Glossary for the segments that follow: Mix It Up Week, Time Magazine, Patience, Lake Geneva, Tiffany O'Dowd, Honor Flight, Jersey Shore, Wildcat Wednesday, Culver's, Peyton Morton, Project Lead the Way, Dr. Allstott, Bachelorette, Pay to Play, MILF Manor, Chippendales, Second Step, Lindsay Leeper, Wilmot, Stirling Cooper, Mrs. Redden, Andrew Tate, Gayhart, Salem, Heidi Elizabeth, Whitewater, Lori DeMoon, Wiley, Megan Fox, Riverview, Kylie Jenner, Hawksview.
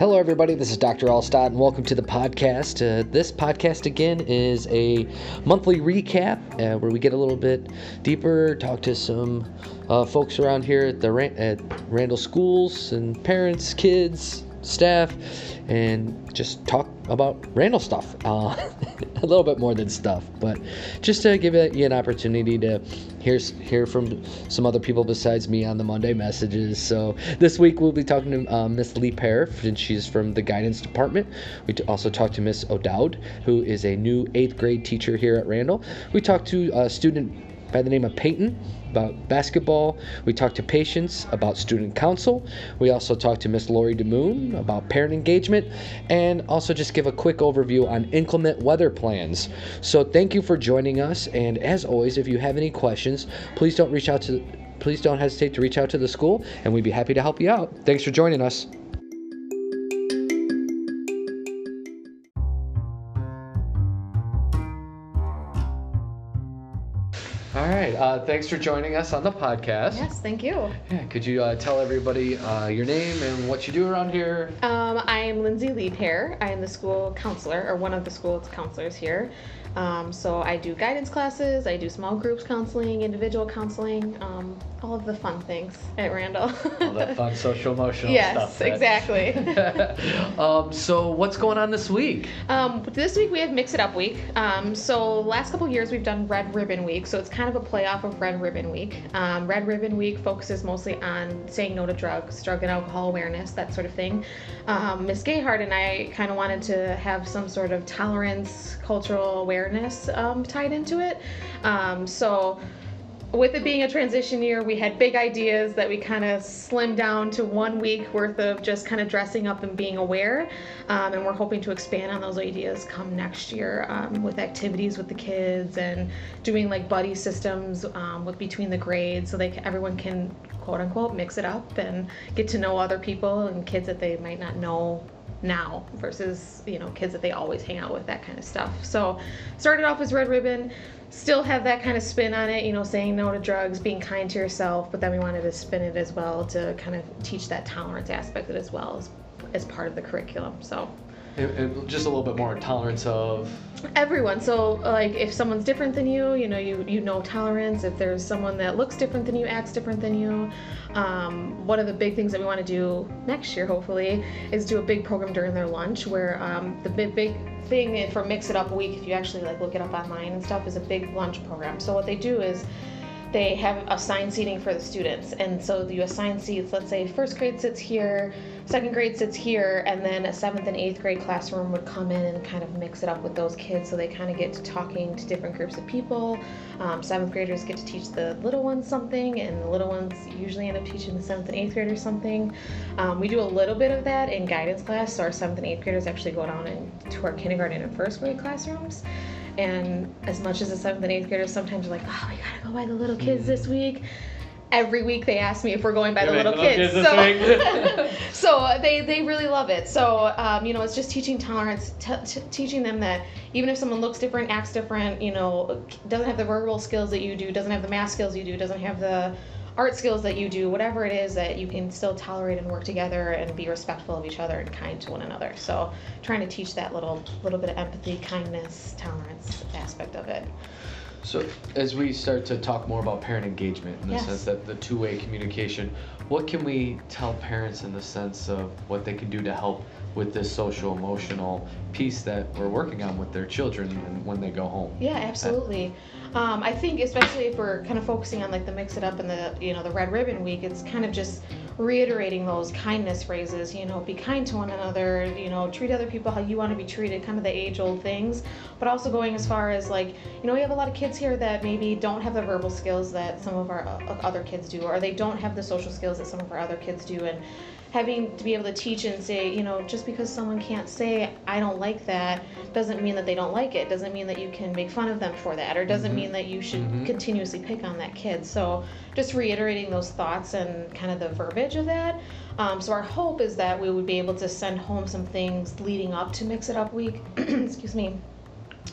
Hello everybody, this is Dr. Allstott and welcome to the podcast. This podcast again is a monthly recap where we get a little bit deeper, talk to some folks around here at the Randall schools and parents, kids, staff, and just talk about Randall stuff, a little bit more than stuff, but just to give you an opportunity to hear from some other people besides me on the Monday messages. So this week we'll be talking to Miss Leeper, and she's from the guidance department. We also talked to Miss O'Dowd, who is a new 8th grade teacher here at Randall. We talked to a student by the name of Peyton about basketball. We talked to Patience about student council. We also talked to Miss Lori DeMoon about parent engagement, and also just give a quick overview on inclement weather plans. So thank you for joining us, and as always, if you have any questions, please don't hesitate to reach out to the school, and we'd be happy to help you out. Thanks for joining us. Thanks for joining us on the podcast. Yes, thank you. Yeah, could you tell everybody your name and what you do around here? I am Lindsay Leeper. I am the school counselor, or one of the school counselors here. So I do guidance classes, I do small groups counseling, individual counseling, all of the fun things at Randall. All that fun social-emotional stuff. Yes, exactly. So what's going on this week? This week we have Mix It Up Week. So last couple years we've done Red Ribbon Week, so it's kind of a playoff of Red Ribbon Week. Red Ribbon Week focuses mostly on saying no to drugs, drug and alcohol awareness, that sort of thing. Miss Gayhart and I kind of wanted to have some sort of tolerance, cultural awareness tied into it. So with it being a transition year, we had big ideas that we kind of slimmed down to 1 week worth of just kind of dressing up and being aware. And we're hoping to expand on those ideas come next year with activities with the kids and doing like buddy systems with between the grades, so everyone can quote unquote mix it up and get to know other people and kids that they might not know now versus, you know, kids that they always hang out with, that kind of stuff. So started off as Red Ribbon, still have that kind of spin on it, you know, saying no to drugs, being kind to yourself, but then we wanted to spin it as well to kind of teach that tolerance aspect as well as part of the curriculum. So and just a little bit more tolerance of everyone. So like if someone's different than you, you know tolerance. If there's someone that looks different than you, acts different than you. One of the big things that we want to do next year, hopefully, is do a big program during their lunch where the big thing for Mix It Up Week, if you actually like look it up online and stuff, is a big lunch program. So what they do is they have assigned seating for the students, and so you assign seats. Let's say first grade sits here, second grade sits here, and then a 7th and 8th grade classroom would come in and kind of mix it up with those kids, so they kind of get to talking to different groups of people. 7th graders get to teach the little ones something, and the little ones usually end up teaching the 7th and 8th graders something. We do a little bit of that in guidance class, so our 7th and 8th graders actually go down to our kindergarten and first grade classrooms. And as much as the 7th and 8th graders sometimes are like, oh, we gotta go by the little kids this week. Every week they ask me if we're going by the little kids. So they really love it. So, it's just teaching tolerance, teaching them that even if someone looks different, acts different, you know, doesn't have the verbal skills that you do, doesn't have the math skills you do, doesn't have the art skills that you do, whatever it is, that you can still tolerate and work together and be respectful of each other and kind to one another. So trying to teach that little bit of empathy, kindness, tolerance aspect of it. So as we start to talk more about parent engagement in the sense that the two-way communication, what can we tell parents in the sense of what they can do to help with this social emotional piece that we're working on with their children and when they go home? Yeah, absolutely. I think especially if we're kind of focusing on like the Mix It Up and the Red Ribbon Week, it's kind of just reiterating those kindness phrases, you know, be kind to one another, you know, treat other people how you want to be treated, kind of the age-old things, but also going as far as like, you know, we have a lot of kids here that maybe don't have the verbal skills that some of our other kids do, or they don't have the social skills that some of our other kids do, and having to be able to teach and say, you know, just because someone can't say I don't like that doesn't mean that they don't like it, doesn't mean that you can make fun of them for that, or doesn't mean that you should continuously pick on that kid. So just reiterating those thoughts and kind of the verbiage of that. So our hope is that we would be able to send home some things leading up to Mix It Up Week, excuse me,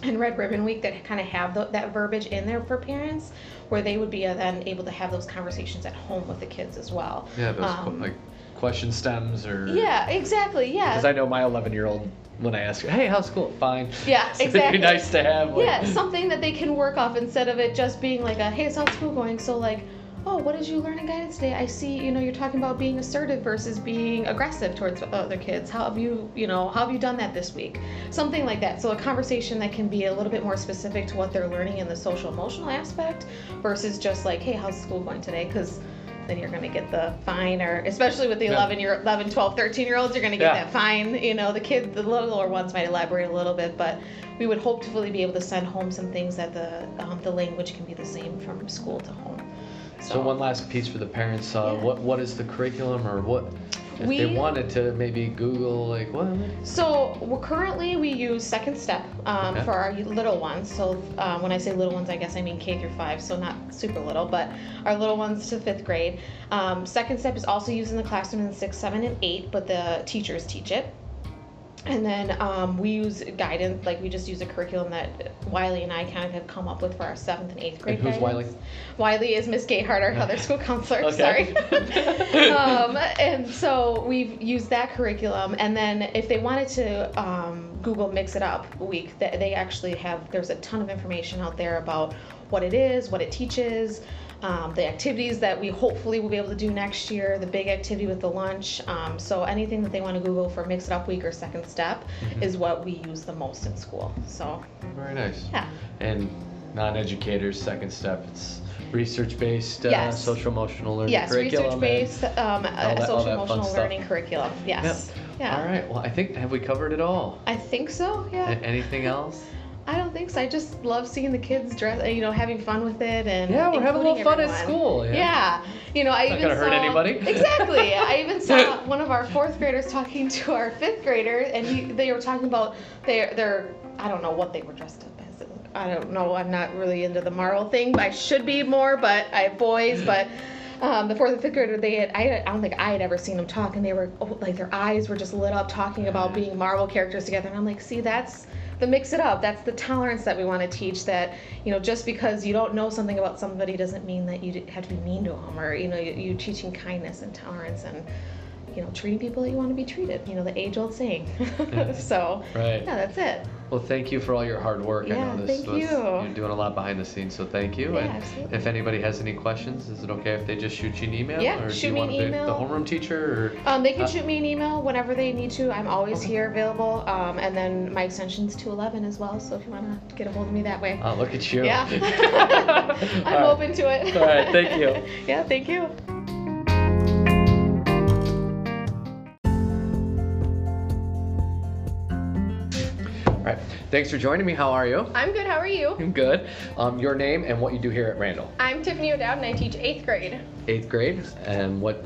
and Red Ribbon Week that kind of have that verbiage in there for parents, where they would be then able to have those conversations at home with the kids as well. Yeah, those like question stems or... Yeah, exactly, yeah. Because I know my 11-year-old, when I ask her, hey, how's school? Fine. Yeah, so exactly. It'd be nice to have. Like... Yeah, something that they can work off instead of it just being like, a, hey, so how's school going? So like, oh, what did you learn in guidance today? I see, you know, you're talking about being assertive versus being aggressive towards other kids. How have you, you know, how have you done that this week? Something like that. So a conversation that can be a little bit more specific to what they're learning in the social emotional aspect versus just like, hey, how's school going today? Because then you're going to get the fine, or especially with the 11, 12, 13-year-olds, you're going to get that fine. You know, the kids, the littler ones might elaborate a little bit, but we would hopefully be able to send home some things that the language can be the same from school to home. So one last piece for the parents, what is the curriculum, or what, if they wanted to maybe Google, like what? So currently we use Second Step for our little ones. So when I say little ones, I guess I mean K-5, so not super little, but our little ones to 5th grade. Second Step is also used in the classroom in 6, 7, and 8, but the teachers teach it. And then we use guidance, like we just use a curriculum that Wiley and I kind of have come up with for our 7th and 8th grade. And who's Wiley? Wiley is Miss Gayhart, our other school counselor, sorry. And so we've used that curriculum. And then if they wanted to Google Mix It Up Week, they actually have, there's a ton of information out there about what it is, what it teaches, the activities that we hopefully will be able to do next year, the big activity with the lunch. So anything that they want to Google for Mix It Up Week or Second Step is what we use the most in school. So very nice. Yeah. And non-educators, Second Step, it's research-based social emotional learning curriculum. Yes, research-based social emotional learning curriculum. Yes. Yep. Yeah. All right. Well, I think have we covered it all? I think so. Yeah. Anything else? I don't think so. I just love seeing the kids dress, you know, having fun with it, and we're having a little fun at school. Yeah, you know, I not even saw. Not gonna hurt anybody. Exactly. I even saw one of our 4th graders talking to our 5th grader, and they were talking about their I don't know what they were dressed up as. I don't know. I'm not really into the Marvel thing. I should be more, but I have boys, but. The 4th and 5th grader, I don't think I had ever seen them talk, and they were, like, their eyes were just lit up talking about being Marvel characters together, and I'm like, see, that's the mix it up, that's the tolerance that we want to teach, that, you know, just because you don't know something about somebody doesn't mean that you have to be mean to them, or, you know, you're teaching kindness and tolerance and, you know, treating people that you want to be treated, you know, the age-old saying. So, that's it. Well, thank you for all your hard work. I know this you're doing a lot behind the scenes, so thank you. And absolutely. If anybody has any questions, is it okay if they just shoot you an email? Yeah, or shoot me an email. The homeroom teacher? Or, they can shoot me an email whenever they need to. I'm always here available. And then my extension's 211 as well, so if you want to get a hold of me that way. Oh, look at you. Yeah. I'm open to it. All right, thank you. Yeah, thank you. Thanks for joining me. How are you? I'm good. How are you? I'm good. Your name and what you do here at Randall. I'm Tiffany O'Dowd, and I teach 8th grade. 8th grade. And what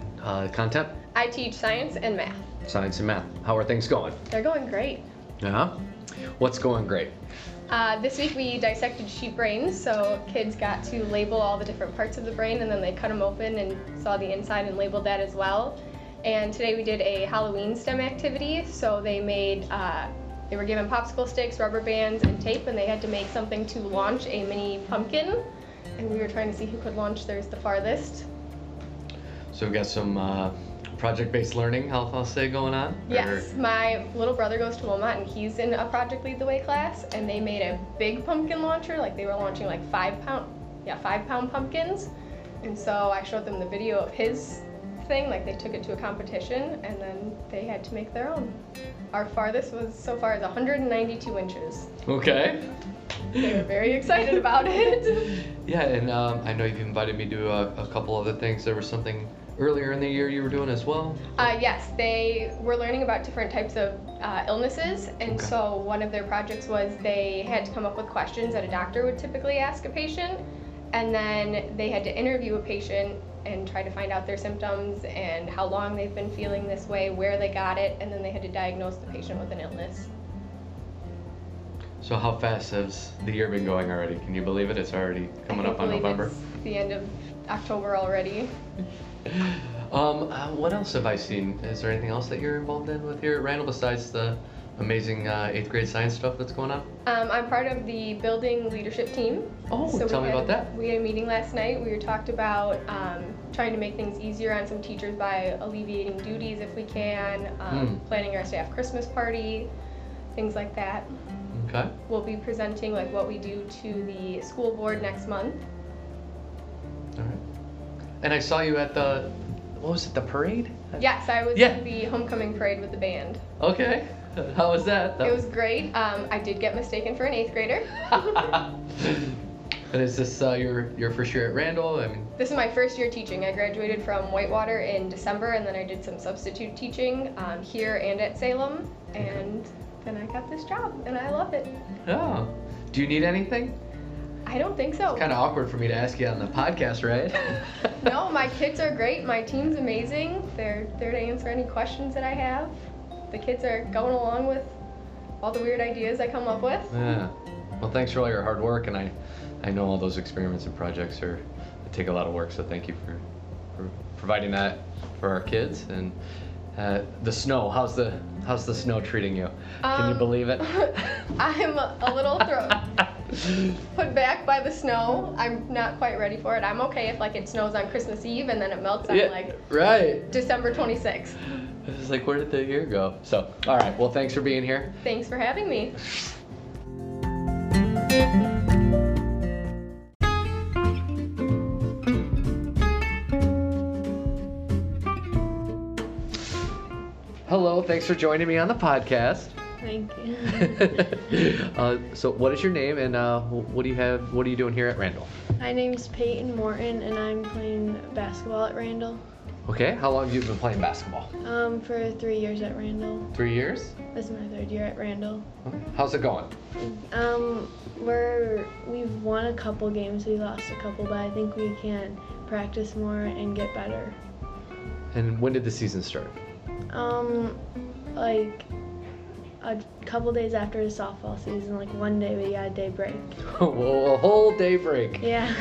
content? I teach science and math. Science and math. How are things going? They're going great. Uh-huh. What's going great? This week we dissected sheep brains, so kids got to label all the different parts of the brain, and then they cut them open and saw the inside and labeled that as well. And today we did a Halloween STEM activity, so they made... They were given popsicle sticks, rubber bands, and tape, and they had to make something to launch a mini pumpkin. And we were trying to see who could launch theirs the farthest. So we've got some project-based learning, I'll say, going on? Yes. My little brother goes to Wilmot, and he's in a Project Lead the Way class, and they made a big pumpkin launcher. Like, they were launching, like, 5-pound pumpkins. And so I showed them the video of his thing. Like, they took it to a competition, and then they had to make their own. Our farthest was so far is 192 inches. Okay. They were very excited about it. Yeah, and I know you've invited me to do a couple other things. There was something earlier in the year you were doing as well? Yes, they were learning about different types of illnesses, and so one of their projects was they had to come up with questions that a doctor would typically ask a patient, and then they had to interview a patient and try to find out their symptoms and how long they've been feeling this way, where they got it, and then they had to diagnose the patient with an illness. So how fast has the year been going already? Can you believe it? It's already coming up on November. It's the end of October already. What else have I seen? Is there anything else that you're involved in with here at Randall besides the amazing 8th grade science stuff that's going on? I'm part of the building leadership team. Oh, so tell me about that. We had a meeting last night. We talked about trying to make things easier on some teachers by alleviating duties if we can, planning our staff Christmas party, things like that. Okay. We'll be presenting like what we do to the school board next month. All right. And I saw you at the, what was it, the parade? Yes, I was at the homecoming parade with the band. Okay. How was that? It was great. I did get mistaken for an 8th grader. And is this your first year at Randall? I mean, this is my first year teaching. I graduated from Whitewater in December, and then I did some substitute teaching here and at Salem, and then I got this job, and I love it. Oh. Do you need anything? I don't think so. It's kind of awkward for me to ask you on the podcast, right? No, my kids are great. My team's amazing. They're there to answer any questions that I have. The kids are going along with all the weird ideas I come up with. Yeah. Well, thanks for all your hard work, and I know all those experiments and projects take a lot of work, so thank you for providing that for our kids. And the snow, how's the snow treating you? Can you believe it? I'm a little put back by the snow. I'm not quite ready for it. I'm okay if like it snows on Christmas Eve and then it melts on like December 26th. It's like, where did the year go? So, all right. Well, thanks for being here. Thanks for having me. Hello. Thanks for joining me on the podcast. Thank you. So, what is your name, and what do you have? What are you doing here at Randall? My name's Peyton Morton, and I'm playing basketball at Randall. Okay, how long have you been playing basketball? For 3 years at Randall. 3 years? This is my 3rd year at Randall. Okay. How's it going? We've won a couple games, we lost a couple, but I think we can practice more and get better. And when did the season start? Like a couple days after the softball season, like one day we got a day break. Whoa, a whole day break. Yeah.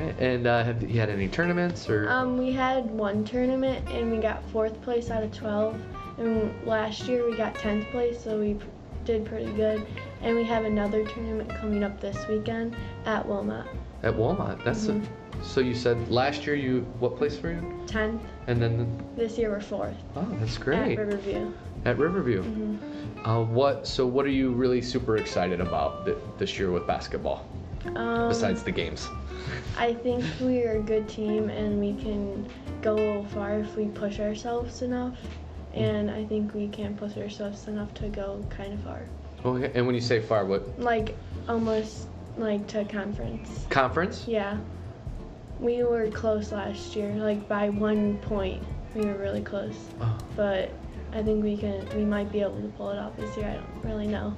Right. And have you had any tournaments or? We had one tournament and we got 4th place out of 12. And last year we got 10th place, so we did pretty good. And we have another tournament coming up this weekend at Wilmot. At Wilmot, that's so you said last year what place were you? 10th. And then? This year we're 4th. Oh, that's great. At Riverview. At Riverview. Mm-hmm. So what are you really super excited about this year with basketball, besides the games? I think we are a good team and we can go far if we push ourselves enough. And I think we can push ourselves enough to go kind of far. Okay, and when you say far, what? Like almost like to conference. Conference? Yeah. We were close last year, like by 1 point. We were really close. Oh. But I think we might be able to pull it off this year. I don't really know.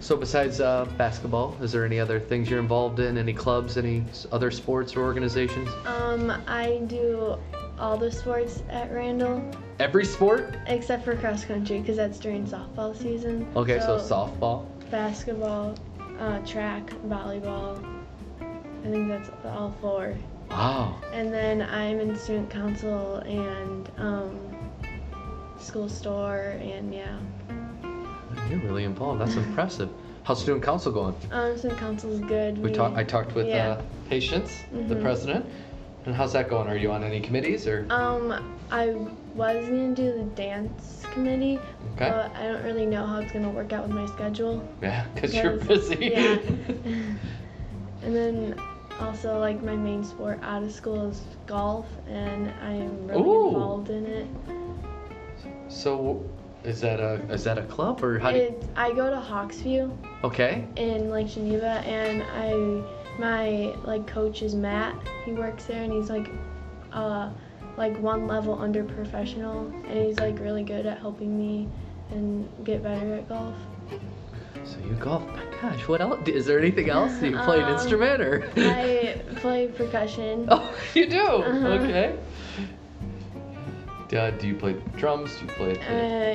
So besides basketball, is there any other things you're involved in? Any clubs, any other sports or organizations? I do all the sports at Randall. Every sport? Except for cross country, because that's during softball season. Okay, so softball. Basketball, track, volleyball. I think that's all 4. Wow. And then I'm in student council and school store, and yeah. You're really involved. That's impressive. How's student council going? Student council's good. I talked with Patience, the president. And how's that going? Are you on any committees or? I was gonna do the dance committee, but I don't really know how it's gonna work out with my schedule. Yeah, because you're busy. Yeah. And then also, like, my main sport out of school is golf, and I'm really involved in it. So, is that a club or how do you... I go to Hawksview. Okay. In Lake Geneva, and my coach is Matt. He works there, and he's like one level under professional, and he's like really good at helping me and get better at golf. So you golf. My gosh, what else? Is there anything else? Do you play an instrument or? I play percussion. Oh, you do? Uh-huh. Okay. Do you play drums? Do you play?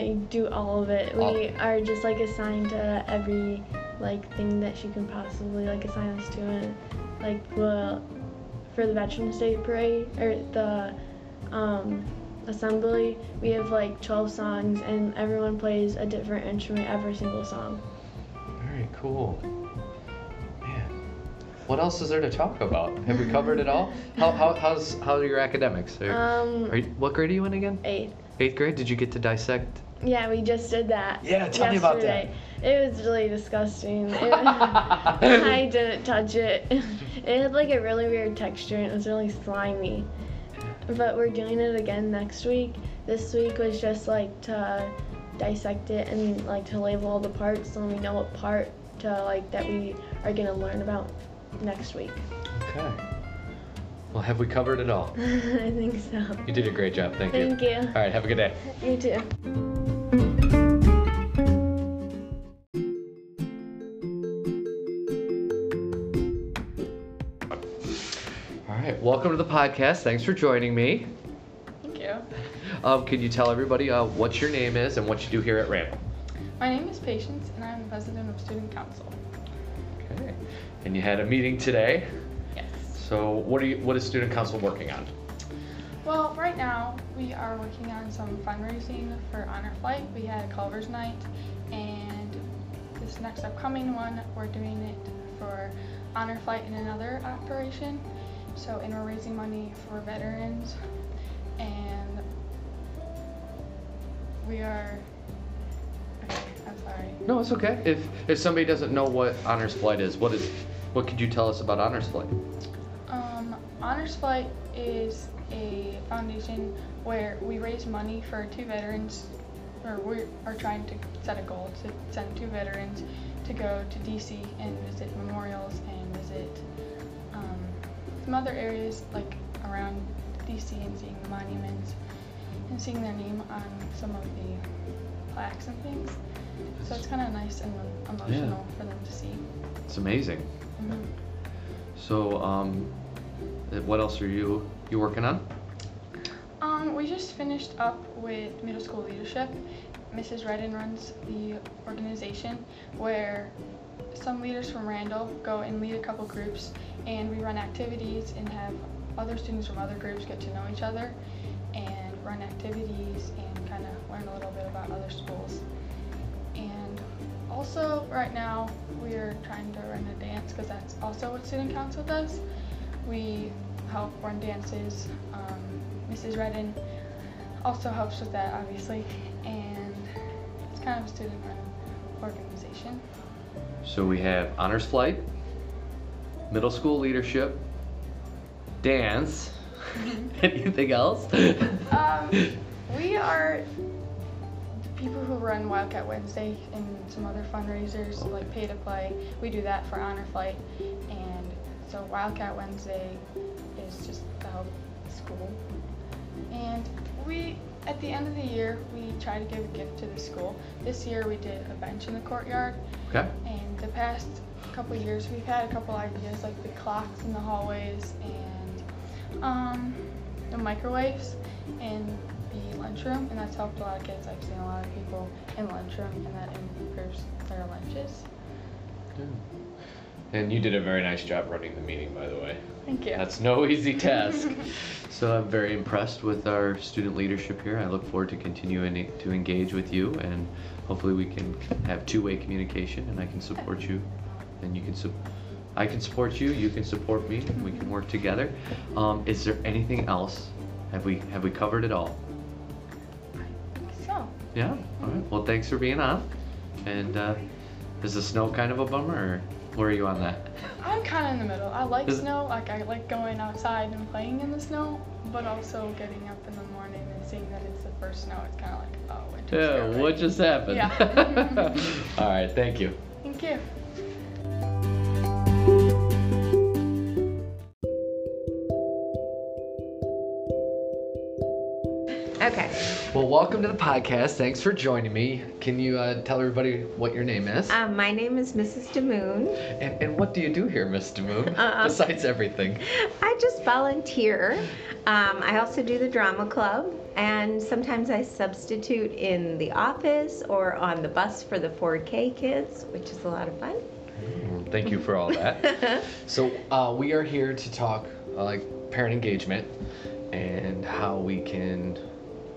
I do all of it. We are just like assigned every like thing that she can possibly like assign us to, and like for the Veterans Day parade or the assembly, we have like 12 songs, and everyone plays a different instrument every single song. Very cool. Man, what else is there to talk about? Have we covered it all? How are your academics? What grade are you in again? Eighth. Eighth grade? Did you get to dissect? Yeah, we just did that. Yeah, tell me about that. It was really disgusting. I didn't touch it. It had like a really weird texture and it was really slimy. But we're doing it again next week. This week was just like to dissect it and like to label all the parts so we know what part to like that we are going to learn about next week. Okay. Well, have we covered it all? I think so. You did a great job. Thank you. Thank you. All right, have a good day. You too. Welcome to the podcast. Thanks for joining me. Thank you. Could you tell everybody what your name is and what you do here at Randall? My name is Patience, and I'm president of Student Council. Okay. And you had a meeting today. Yes. So what is Student Council working on? Well, right now we are working on some fundraising for Honor Flight. We had a Culver's night, and this next upcoming one, we're doing it for Honor Flight and another operation. So, and we're raising money for veterans, and we are, okay, I'm sorry. No, it's okay. If somebody doesn't know what Honors Flight is, what could you tell us about Honors Flight? Honors Flight is a foundation where we raise money for two veterans, or we are trying to set a goal to send two veterans to go to DC and visit memorials and visit some other areas like around DC and seeing the monuments and seeing their name on some of the plaques and things. So it's kind of nice and emotional for them to see. It's amazing. Mm-hmm. So what else are you working on? We just finished up with middle school leadership. Mrs. Redden runs the organization where some leaders from Randall go and lead a couple groups, and we run activities and have other students from other groups get to know each other and run activities and kind of learn a little bit about other schools. And also right now we're trying to run a dance because that's also what Student Council does. We help run dances. Mrs. Redden also helps with that, obviously, and it's kind of a student-run organization. So we have Honors Flight, middle school leadership, dance, anything else? We are the people who run Wildcat Wednesday and some other fundraisers like Pay to Play. We do that for Honor Flight, and so Wildcat Wednesday is just to help school. And we, at the end of the year, we try to give a gift to the school. This year we did a bench in the courtyard. Okay. And the past couple years we've had a couple ideas like the clocks in the hallways and the microwaves in the lunchroom, and that's helped a lot of kids. I've seen a lot of people in lunchroom, and that improves their lunches. Yeah. And you did a very nice job running the meeting, by the way. Thank you. That's no easy task. So I'm very impressed with our student leadership here. I look forward to continuing to engage with you, and hopefully we can have two-way communication, and I can support you, and you can I can support you, you can support me, and we can work together. Is there anything else? Have we covered it all? I think so. Yeah? Mm-hmm. All right. Well, thanks for being on. And is the snow kind of a bummer, or where are you on that? I'm kind of in the middle. I like snow. Like, I like going outside and playing in the snow, but also getting up in the morning and seeing that it's the first snow. It's kind of like, oh, winter's here. Yeah, what just happened? Yeah. All right, thank you. Thank you. Okay. Well, welcome to the podcast. Thanks for joining me. Can you tell everybody what your name is? My name is Mrs. DeMoon. And what do you do here, Miss DeMoon, besides everything? I just volunteer. I also do the drama club, and sometimes I substitute in the office or on the bus for the 4K kids, which is a lot of fun. Thank you for all that. So we are here to talk parent engagement and how we can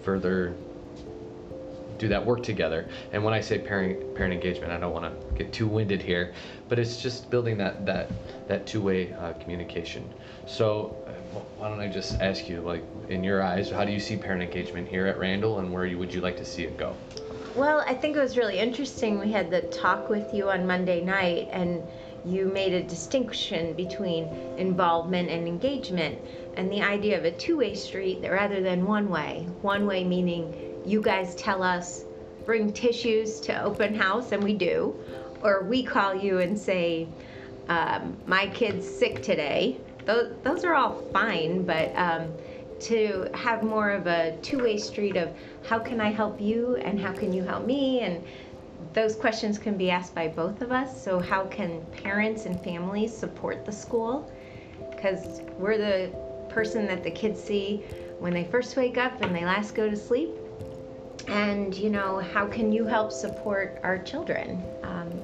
further do that work together. And when I say parent engagement, I don't want to get too winded here, but it's just building that two-way communication. So why don't I just ask you, like, in your eyes, how do you see parent engagement here at Randall, and where would you like to see it go? Well, I think it was really interesting. We had the talk with you on Monday night, and you made a distinction between involvement and engagement, and the idea of a two-way street rather than one-way. One-way meaning you guys tell us, bring tissues to open house, and we do, or we call you and say, my kid's sick today. Those are all fine, but to have more of a two-way street of how can I help you and how can you help me, and those questions can be asked by both of us. So how can parents and families support the school? Because we're the person that the kids see when they first wake up and they last go to sleep. And, you know, how can you help support our children?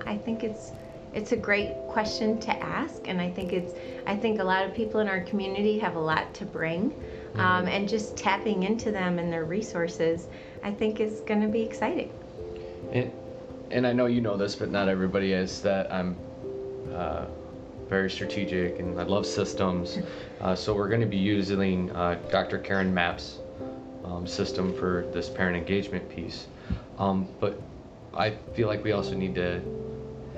I think it's a great question to ask, and I think a lot of people in our community have a lot to bring, and just tapping into them and their resources, I think, is going to be exciting. And I know you know this, but not everybody is, that I'm very strategic and I love systems. So we're going to be using Dr. Karen Mapp's system for this parent engagement piece. But I feel like we also need to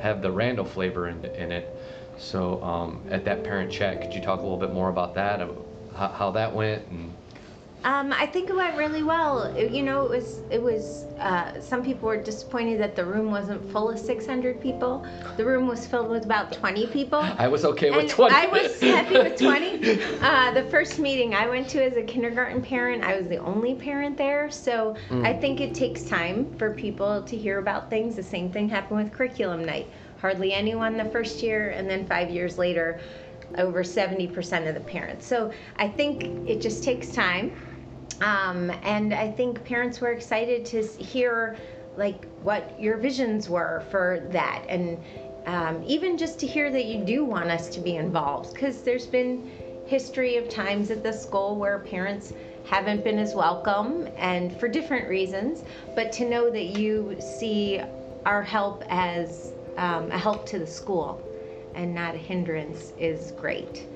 have the Randall flavor in it. So at that parent chat, could you talk a little bit more about that, how that went? And I think it went really well. It was some people were disappointed that the room wasn't full of 600 people. The room was filled with about 20 people. I was okay with 20. I was happy with 20. The first meeting I went to as a kindergarten parent, I was the only parent there. So I think it takes time for people to hear about things. The same thing happened with curriculum night. Hardly anyone the first year, and then 5 years later, over 70% of the parents. So I think it just takes time. And I think parents were excited to hear, like, what your visions were for that. And even just to hear that you do want us to be involved, because there's been history of times at the school where parents haven't been as welcome, and for different reasons, but to know that you see our help as a help to the school and not a hindrance is great.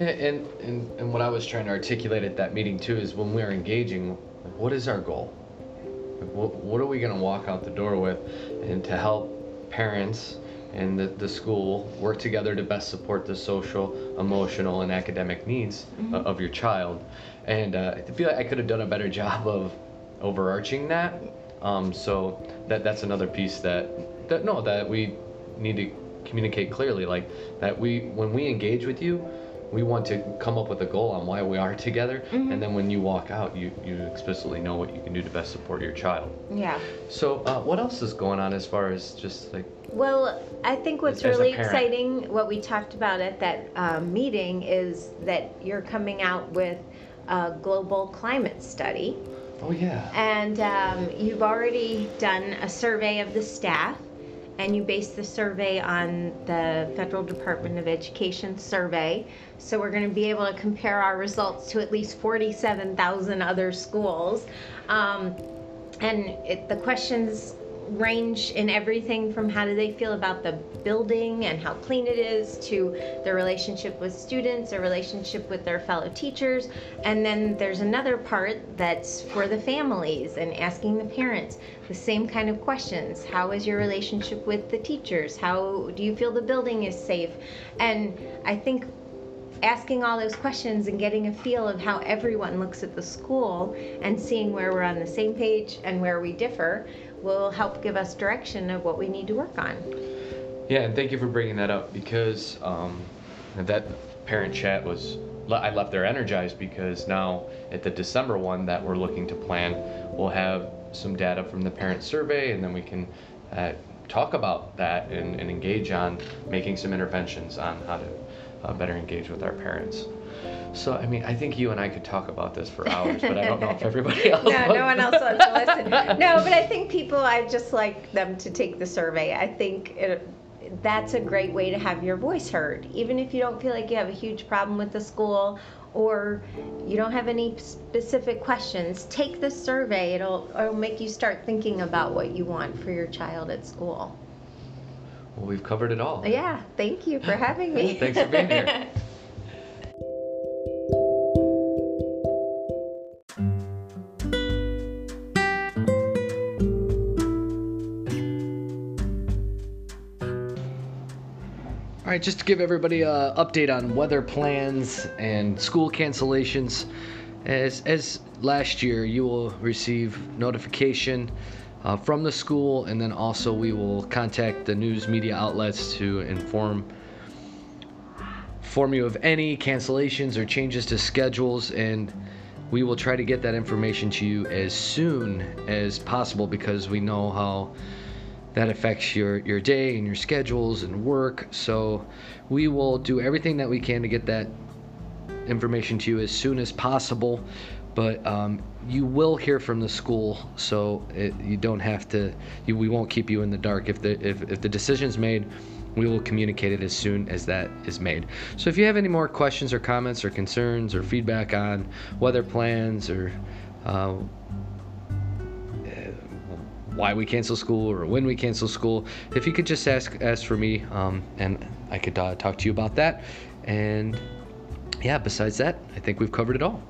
And what I was trying to articulate at that meeting too is, when we're engaging, like, what is our goal? Like, what are we going to walk out the door with, and to help parents and the school work together to best support the social, emotional, and academic needs of your child. And I feel like I could have done a better job of overarching that. So that's another piece that we need to communicate clearly, like, that when we engage with you, we want to come up with a goal on why we are together, and then when you walk out, you explicitly know what you can do to best support your child. Yeah. So what else is going on as far as just, like, well, I think what's really exciting, what we talked about at that meeting, is that you're coming out with a global climate study. Oh yeah. And you've already done a survey of the staff, and you based the survey on the Federal Department of Education survey. So we're going to be able to compare our results to at least 47,000 other schools. And the questions range in everything from how do they feel about the building and how clean it is, to their relationship with students, their relationship with their fellow teachers. And then there's another part that's for the families and asking the parents the same kind of questions. How is your relationship with the teachers? How do you feel the building is safe? And I think asking all those questions and getting a feel of how everyone looks at the school and seeing where we're on the same page and where we differ will help give us direction of what we need to work on. Yeah, and thank you for bringing that up, because that parent chat I left there energized, because now at the December one that we're looking to plan, we'll have some data from the parent survey, and then we can talk about that and engage on making some interventions on how to better engage with our parents. So, I mean, I think you and I could talk about this for hours, but I don't know if everybody else no one else wants to listen. No, but I think people, I'd just like them to take the survey. I think it, that's a great way to have your voice heard. Even if you don't feel like you have a huge problem with the school or you don't have any specific questions, take the survey. It'll make you start thinking about what you want for your child at school. Well, we've covered it all. Yeah, thank you for having me. Thanks for being here. All right, just to give everybody an update on weather plans and school cancellations, as last year, you will receive notification from the school, and then also we will contact the news media outlets to inform you of any cancellations or changes to schedules, and we will try to get that information to you as soon as possible, because we know how that affects your day and your schedules and work. So we will do everything that we can to get that information to you as soon as possible. But you will hear from the school, so we won't keep you in the dark. If the decision's made, we will communicate it as soon as that is made. So if you have any more questions or comments or concerns or feedback on weather plans or why we cancel school or when we cancel school, if you could just ask for me, and I could talk to you about that. And yeah, besides that, I think we've covered it all.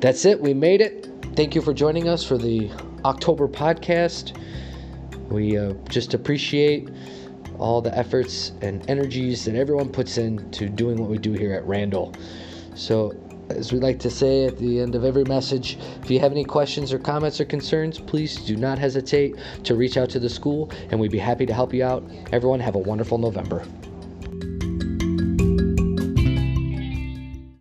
That's it. We made it. Thank you for joining us for the October podcast. We just appreciate all the efforts and energies that everyone puts into doing what we do here at Randall. So, as we like to say at the end of every message, if you have any questions or comments or concerns, please do not hesitate to reach out to the school, and we'd be happy to help you out. Everyone, have a wonderful November.